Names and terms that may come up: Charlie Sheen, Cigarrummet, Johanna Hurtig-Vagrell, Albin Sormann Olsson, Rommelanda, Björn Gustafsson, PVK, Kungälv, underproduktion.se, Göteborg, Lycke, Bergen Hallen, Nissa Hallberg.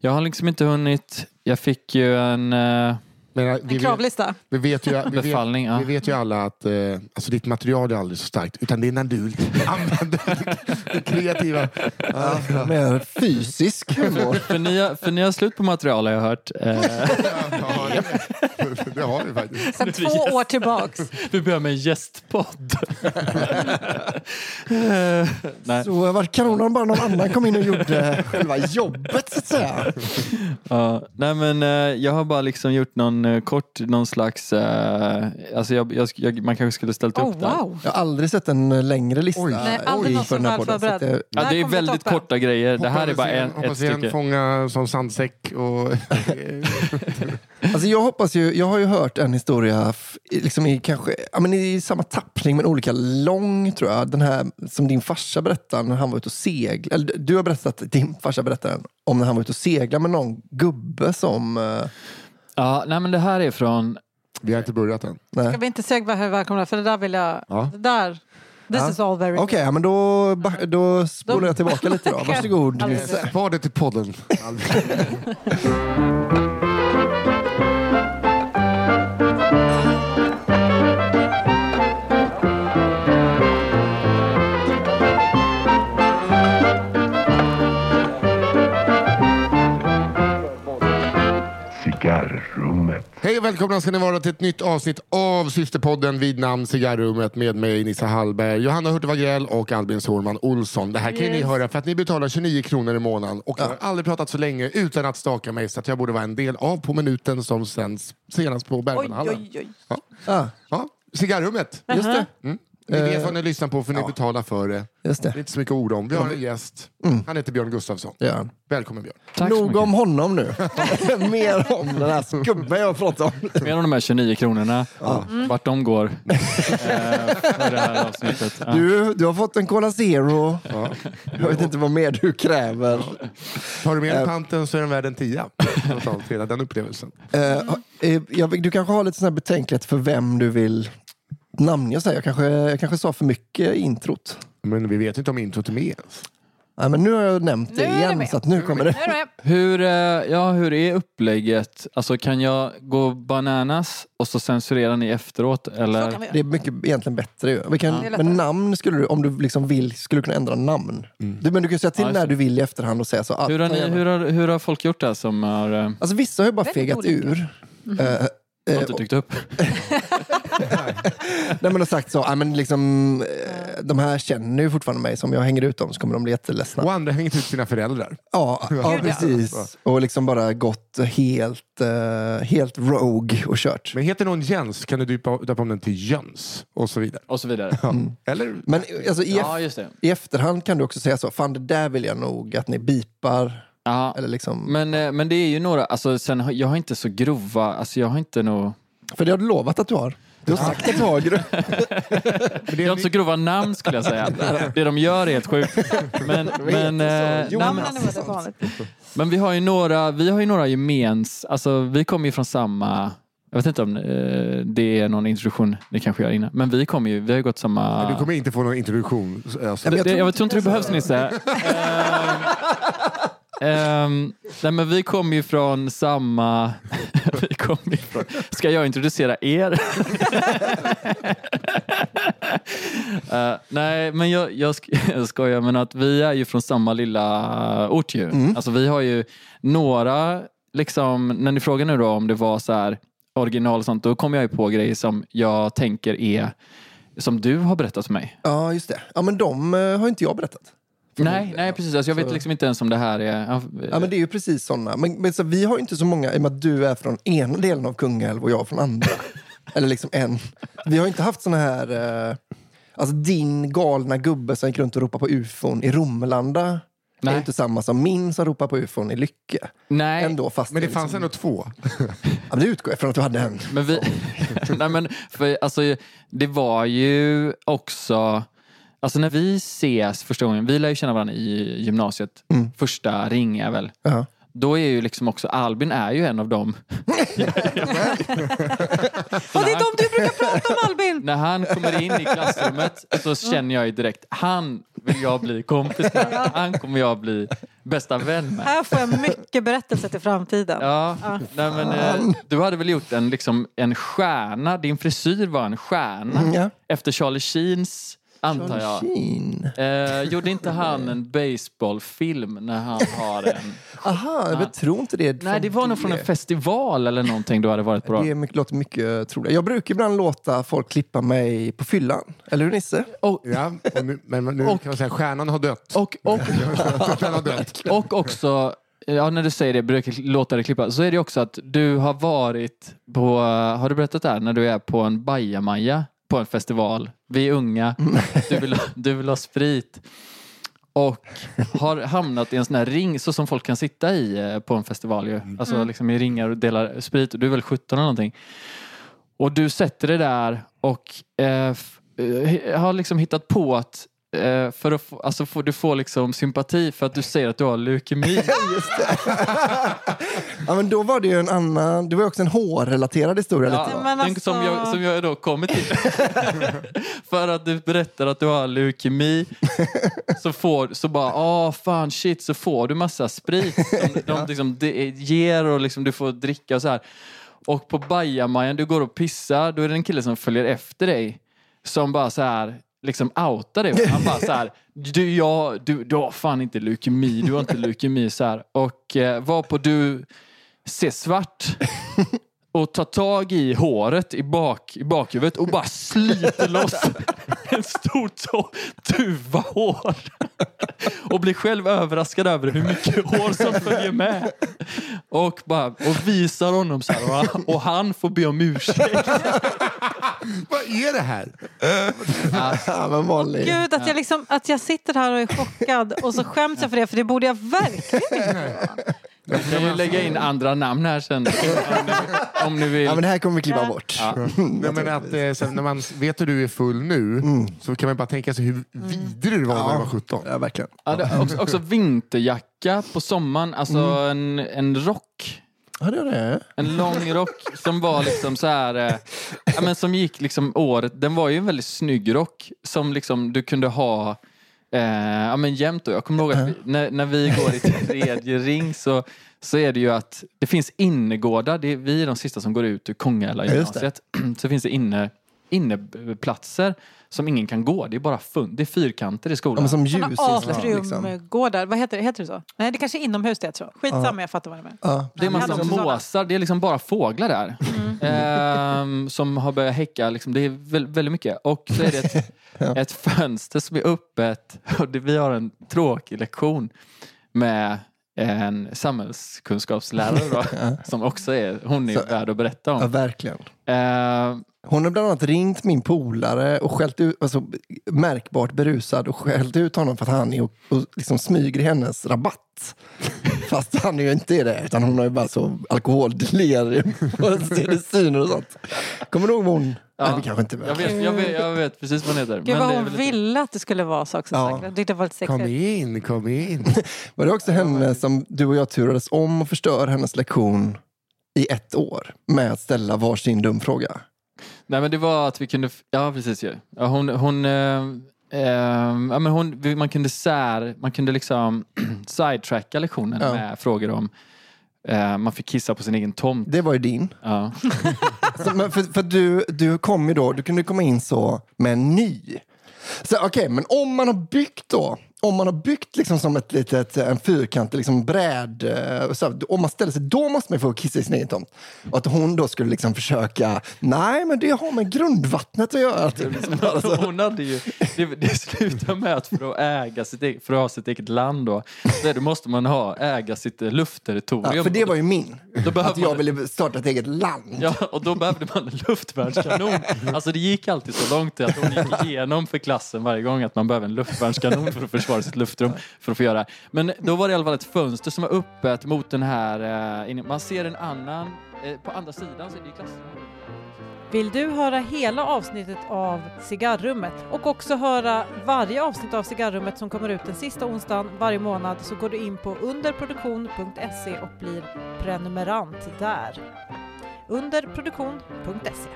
Jag har liksom inte hunnit. Jag fick ju en kravlista. Vi vet ju alla att alltså ditt material är aldrig så starkt, utan det är när du använder det kreativa. Mer fysisk humor. För ni har slut på material, har jag hört. Det har vi faktiskt. Sen 2 år tillbaks. Vi börjar med en gästpodd. Nej. Så var kanonan bara någon annan kom in och gjorde själva jobbet, så att säga. Nej, men jag har bara liksom gjort någon slags... alltså man kanske skulle ställt upp där. Wow. Jag har aldrig sett en längre lista. Nej, aldrig någon som var förberedd. Det är väldigt korta grejer. Hoppas det här är bara ett stycke. Hoppas igen fånga som sandsäck och... Alltså jag har ju hört en historia liksom i samma tappning men olika lång, tror jag. Den här som din farsa berättade när han var ute och segla. Eller du har berättat att din farsa berättade om när han var ute och segla med någon gubbe som... Ja, nej, men det här är från... Vi har inte börjat än. Nej. Ska vi inte segla här, välkomna, för det där vill jag... Ja. Det där... This is all very... Okej, men då spolar jag tillbaka lite då. Varsågod. Spar det till podden. Hej och välkomna ska ni vara till ett nytt avsnitt av systerpodden vid namn Cigarrummet, med mig Nissa Hallberg, Johanna Hurtig-Vagrell och Albin Sormann Olsson. Det här kan ni höra för att ni betalar 29 kronor i månaden, och jag har aldrig pratat så länge utan att staka mig, så att jag borde vara en del av På minuten som sänds senast på Bergen Hallen. Oj. Ja. Cigarrummet, just det. Mm. Ni vet vad ni lyssnar på, för ni betalar för det. Just det. Det är inte så mycket ord om. Vi har en gäst. Mm. Han heter Björn Gustafsson. Ja. Välkommen, Björn. Tack. Nog om honom nu. Mer om den här skubben jag pratar om. Mer om de här 29 kronorna. Ja. Mm. Vart de går. För det här avsnittet. Ja. Du har fått en Cola Zero. Ja. Jag vet inte vad mer du kräver. Ja. Tar du med panten så är den värd en 10. Hela den upplevelsen. Du kanske har lite sån här betänklighet för vem du vill... namn jag säger. Jag kanske sa för mycket introt. Men vi vet inte om introt är med. Nej, men nu har jag nämnt det igen, så att nu kommer det. Hur är upplägget? Alltså, kan jag gå bananas och så censurera ni efteråt, eller? Det är mycket egentligen bättre ju. Men namn skulle du, om du liksom vill, skulle kunna ändra namn. Mm. Men du kan säga till när du vill i efterhand och säga så. Hur har folk gjort det här som är... Alltså, vissa har ju bara fegat ur. Jag har inte dykt upp. Nej, men har sagt så. Men liksom, de här känner ju fortfarande mig, som jag hänger ut dem så kommer de bli jätteledsna. Och andra hänger ut sina föräldrar. Ja, precis. Och liksom bara gått helt rogue och kört. Men heter någon Jens, kan du döpa om den till Jöns? Och så vidare. Mm. Eller? Men alltså, i efterhand kan du också säga så. Fan, det där vill jag nog att ni bipar. Ja, eller liksom, men det är ju några, alltså sen jag har inte så grova, alltså jag har inte nog, för det har du lovat att du har. Du har sagt att du har grova. Det är inte så grova namn, skulle jag säga. Det de gör är helt sjukt. Men vi har ju några alltså vi kommer ju från samma, jag vet inte om det är någon introduktion det kanske gör innan, men vi har ju gått samma. Men du kommer inte få någon introduktion, alltså. Jag tror inte det behövs, Nisse. Nej, men vi kommer ju från samma... Ska jag introducera er? Nej, men jag skojar, men att vi är ju från samma lilla ort ju. Mm. Alltså vi har ju några, liksom, när ni frågar nu då om det var så här original och sånt, då kommer jag ju på grejer som jag tänker är som du har berättat för mig. Ja, just det. Ja, men de har inte jag berättat. Nej, precis. Alltså, jag vet liksom inte ens om det här är... Ja, men det är ju precis sådana. Men så, vi har ju inte så många, i och med att du är från ena delen av Kungälv och jag från andra. Eller liksom en. Vi har ju inte haft såna här... alltså din galna gubbe som gick runt och ropade på ufon i Rommelanda. Nej. Det är inte samma som min som ropar på ufon i Lycke. Nej. Ändå, fast men det fanns ändå två. Men det utgår från att du hade en. Men vi... Nej, men för, alltså, det var ju också... Alltså när vi ses första gången, vi lär ju känna varandra i gymnasiet. Mm. Första ring är väl. Uh-huh. Då är ju liksom också, Albin är ju en av dem. Och det är de du brukar prata om, Albin! När han kommer in i klassrummet så känner jag ju direkt, han vill jag bli kompis med. Han kommer jag bli bästa vän med. Här får jag mycket berättelser till framtiden. Ja, ja. Nej, men, du hade väl gjort en stjärna. Din frisyr var en stjärna. Mm, ja. Efter Charlie Sheens, antar jag. Sheen. Gjorde inte han en baseballfilm när han har en... Aha, jag tror inte det. Nej, det var nog från en festival eller någonting du hade varit på. Det låter mycket troligt. Jag brukar ibland låta folk klippa mig på fyllan. Eller hur, Nisse? Och, ja, och nu, men nu och, kan man säga stjärnan har dött. Och också... Ja, när du säger det, brukar låta det klippa. Så är det också att du har varit på... Har du berättat det här? När du är på en bajamaja på en festival. Vi är unga. Du vill ha sprit. Och har hamnat i en sån här ring så som folk kan sitta i på en festival ju. Alltså liksom i ringar och delar sprit. Och du är väl 17 eller någonting. Och du sätter dig där och har liksom hittat på att för att du får liksom sympati för att du säger att du har leukemi. Just det. Ja, men då var det ju en annan, det var också en HR-relaterad historia, ja, lite. Men alltså... som jag då kommit till. För att du berättar att du har leukemi så får du massa sprit som de liksom ger och liksom du får dricka och så här. Och på bajamajan du går och pissar, då är det en kille som följer efter dig som bara så här liksom outa det. Han bara så här, du har fan inte leukemi, du har inte leukemi så här. Och varpå du ser svart och tar tag i håret i bakhuvudet och bara sliter loss en stor tuva hår och blir själv överraskad över hur mycket hår som följer med och bara och visar honom så här, och han får be om ursäkt. Vad är det här? Gud, att jag sitter här och är chockad och så skäms jag för det, för det borde jag verkligen göra. Jag kan ju lägga in andra namn här sen. Om ni vill. Ja, men det här kommer vi klippa bort. Ja. Nej, men att sen när man vet hur du är full nu så kan man bara tänka sig hur vidrig du var när du var 17. Ja, verkligen. Ja, det, också vinterjacka på sommaren. Alltså en rock. Ja, det är det. En lång rock som var liksom så här... men som gick liksom året... Den var ju en väldigt snygg rock som liksom du kunde ha... men jämt då. Jag kommer ihåg att när vi går i tredje ring så är det ju att det finns innergårdar. Det är vi de sista som går ut ur Kungälv gymnasiet. Så finns det inneplatser som ingen kan gå. Det är bara det är fyrkanter i skolan. Ja, som ljus atriumgårdar. Vad heter det så? Nej, det kanske är inomhus det, tror jag. Skitsamma, jag fattar vad det menar. Ja. Det är massa måsar. Det är liksom bara fåglar där. Som har börjat häcka. Liksom. Det är väldigt mycket. Och så är det ett fönster som är öppet. Och vi har en tråkig lektion med en samhällskunskapslärare då, som också är... Hon är så värd att berätta om. Ja, verkligen. Hon har bland annat ringt min polare och skällt ut, alltså märkbart berusad, och skällt ut honom för att han är och liksom smyger i hennes rabatt. Fast han är ju inte det, utan hon har ju bara så alkoholdelirium och syner och sånt. Kommer du ihåg hon? Ja. Nej, vi kanske inte. Jag vet precis vad hon heter. Gud, men hon ville att det skulle vara så också. Ja. Det var lite kom in. Var det också henne som du och jag turades om och förstör hennes lektion i ett år med att ställa varsin dum fråga? Nej, men det var att vi kunde... Ja, precis. Ja. Man kunde liksom sidetracka lektionen med frågor om... man fick kissa på sin egen tomt. Det var ju din. Ja. Så, men för du kom ju då... Du kunde komma in så med en ny. Så okej, men om man har byggt då... Om man har byggt liksom som en fyrkant, liksom bräd, så, om man ställer sig, då måste man få kissa i sin egen tomt. Och att hon då skulle liksom försöka, nej, men det har med grundvattnet att göra. Alltså. Hon hade ju, det slutar med att för att äga för att ha sitt eget land då, då måste man äga sitt luftterritorium. Ja, för det var ju min. Då att jag ville starta ett eget land. Ja, och då behövde man en luftvärnskanon. Alltså det gick alltid så långt att hon gick igenom för klassen varje gång att man behöver en luftvärnskanon för att försvara sitt luftrum, för att få göra. Men då var det i alla fall ett fönster som var öppet mot den här, man ser en annan på andra sidan, så är det ju klassrummet. Vill du höra hela avsnittet av Cigarrummet och också höra varje avsnitt av Cigarrummet som kommer ut den sista onsdagen varje månad, så går du in på underproduktion.se och blir prenumerant där. Underproduktion.se